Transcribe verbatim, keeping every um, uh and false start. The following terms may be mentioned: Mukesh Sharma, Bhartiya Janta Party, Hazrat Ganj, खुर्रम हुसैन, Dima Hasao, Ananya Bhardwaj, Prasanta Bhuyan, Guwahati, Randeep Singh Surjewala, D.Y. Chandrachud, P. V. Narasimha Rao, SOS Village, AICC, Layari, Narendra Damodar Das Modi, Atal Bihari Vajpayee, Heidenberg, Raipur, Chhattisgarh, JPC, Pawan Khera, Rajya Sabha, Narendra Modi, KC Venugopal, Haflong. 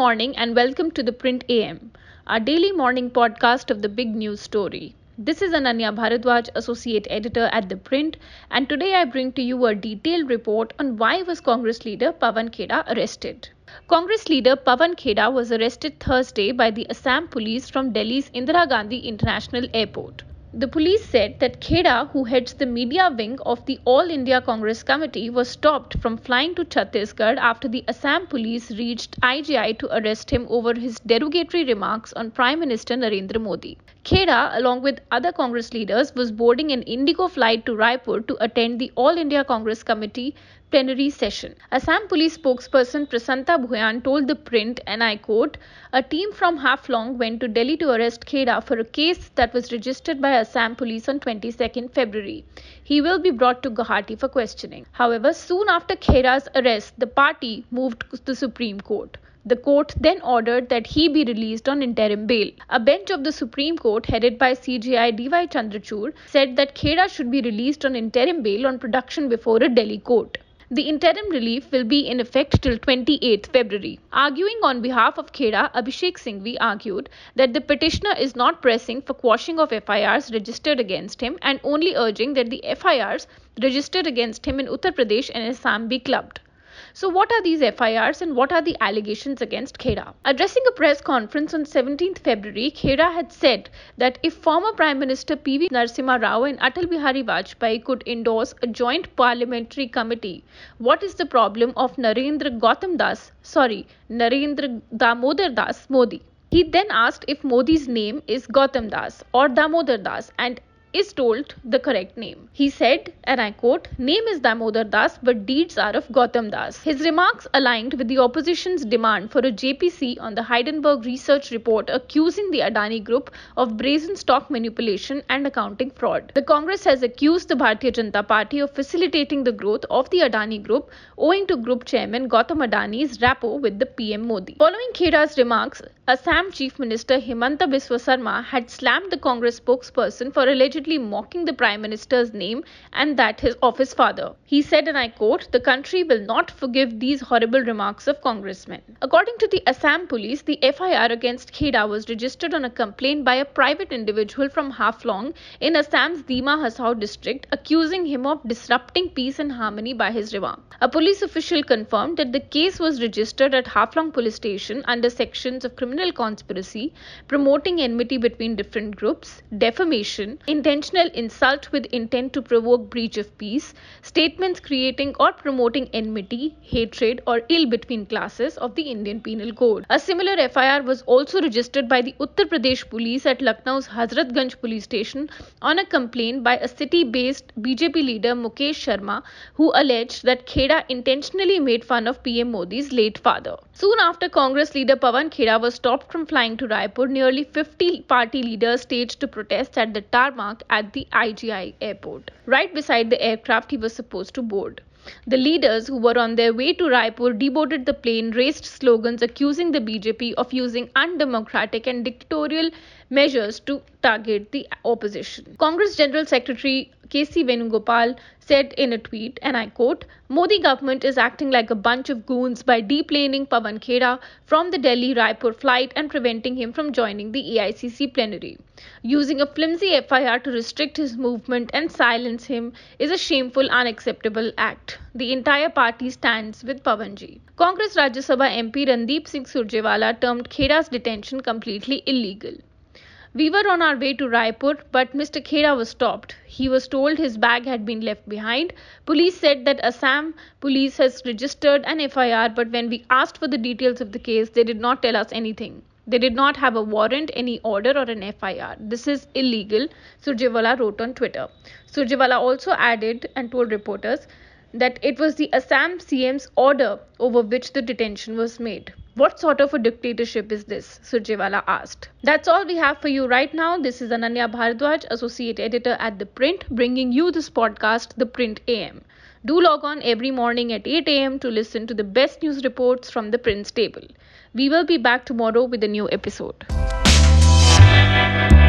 morning and welcome to the Print A M, our daily morning podcast of the big news story. This is Ananya Bhardwaj, Associate Editor at The Print, and today I bring to you a detailed report on why was Congress leader Pawan Khera arrested. Congress leader Pawan Khera was arrested Thursday by the Assam police from Delhi's Indira Gandhi International Airport. The police said that Khera, who heads the media wing of the All India Congress Committee, was stopped from flying to Chhattisgarh after the Assam police reached I G I to arrest him over his derogatory remarks on Prime Minister Narendra Modi. Khera, along with other Congress leaders, was boarding an Indigo flight to Raipur to attend the All India Congress Committee plenary session. Assam police spokesperson Prasanta Bhuyan told The Print, and I quote, "A team from Haflong went to Delhi to arrest Khera for a case that was registered by Assam police on twenty-second February. He will be brought to Guwahati for questioning." However, soon after Khera's arrest, the party moved to the Supreme Court. The court then ordered that he be released on interim bail. A bench of the Supreme Court, headed by C J I D Y Chandrachud, said that Khera should be released on interim bail on production before a Delhi court. The interim relief will be in effect till twenty-eighth February. Arguing on behalf of Khera, Abhishek Singhvi argued that the petitioner is not pressing for quashing of F I Rs registered against him and only urging that the F I Rs registered against him in Uttar Pradesh and Assam be clubbed. So what are these F I Rs and what are the allegations against Khera? Addressing a press conference on seventeenth February, Khera had said that if former Prime Minister P. V. Narasimha Rao and Atal Bihari Vajpayee could endorse a joint parliamentary committee, what is the problem of Narendra Gautam Das, sorry, Narendra Damodar Das Modi? He then asked if Modi's name is Gautam Das or Damodar Das and is told the correct name. He said, and I quote, "Name is Damodar Das, but deeds are of Gautam Das." His remarks aligned with the opposition's demand for a J P C on the Heidenberg research report accusing the Adani Group of brazen stock manipulation and accounting fraud. The Congress has accused the Bhartiya Janta Party of facilitating the growth of the Adani Group owing to Group Chairman Gautam Adani's rapport with the P M Modi. Following Khera's remarks, Assam Chief Minister Himanta Biswa Sarma had slammed the Congress spokesperson for allegedly mocking the Prime Minister's name and that his, of his father. He said, and I quote, "The country will not forgive these horrible remarks of congressmen." According to the Assam police, the F I R against Khera was registered on a complaint by a private individual from Haflong in Assam's Dima Hasao district, accusing him of disrupting peace and harmony by his remark. A police official confirmed that the case was registered at Haflong police station under sections of criminal conspiracy, promoting enmity between different groups, defamation, intent Intentional insult with intent to provoke breach of peace, statements creating or promoting enmity, hatred or ill between classes of the Indian Penal Code. A similar F I R was also registered by the Uttar Pradesh police at Lucknow's Hazrat Ganj police station on a complaint by a city-based B J P leader Mukesh Sharma, who alleged that Khera intentionally made fun of P M Modi's late father. Soon after Congress leader Pawan Khera was stopped from flying to Raipur, nearly fifty party leaders staged a protest at the tarmac at the I G I airport, right beside the aircraft he was supposed to board. The leaders who were on their way to Raipur deboarded the plane, raised slogans accusing the B J P of using undemocratic and dictatorial measures to target the opposition. Congress General Secretary K C Venugopal said in a tweet, and I quote, "Modi government is acting like a bunch of goons by deplaning Pawan Khera from the Delhi-Raipur flight and preventing him from joining the A I C C plenary. Using a flimsy F I R to restrict his movement and silence him is a shameful, unacceptable act. The entire party stands with Pawanji." Congress Rajya Sabha M P Randeep Singh Surjewala termed Khera's detention completely illegal. "We were on our way to Raipur, but Mister Khera was stopped. He was told his bag had been left behind. Police said that Assam police has registered an F I R, but when we asked for the details of the case, they did not tell us anything. They did not have a warrant, any order or an F I R. This is illegal," Surjewala wrote on Twitter. Surjewala also added and told reporters that it was the Assam C M's order over which the detention was made. "What sort of a dictatorship is this?" Surjewala asked. That's all we have for you right now. This is Ananya Bhardwaj, Associate Editor at The Print, bringing you this podcast, The Print A M. Do log on every morning at eight a m to listen to the best news reports from the Print's table. We will be back tomorrow with a new episode.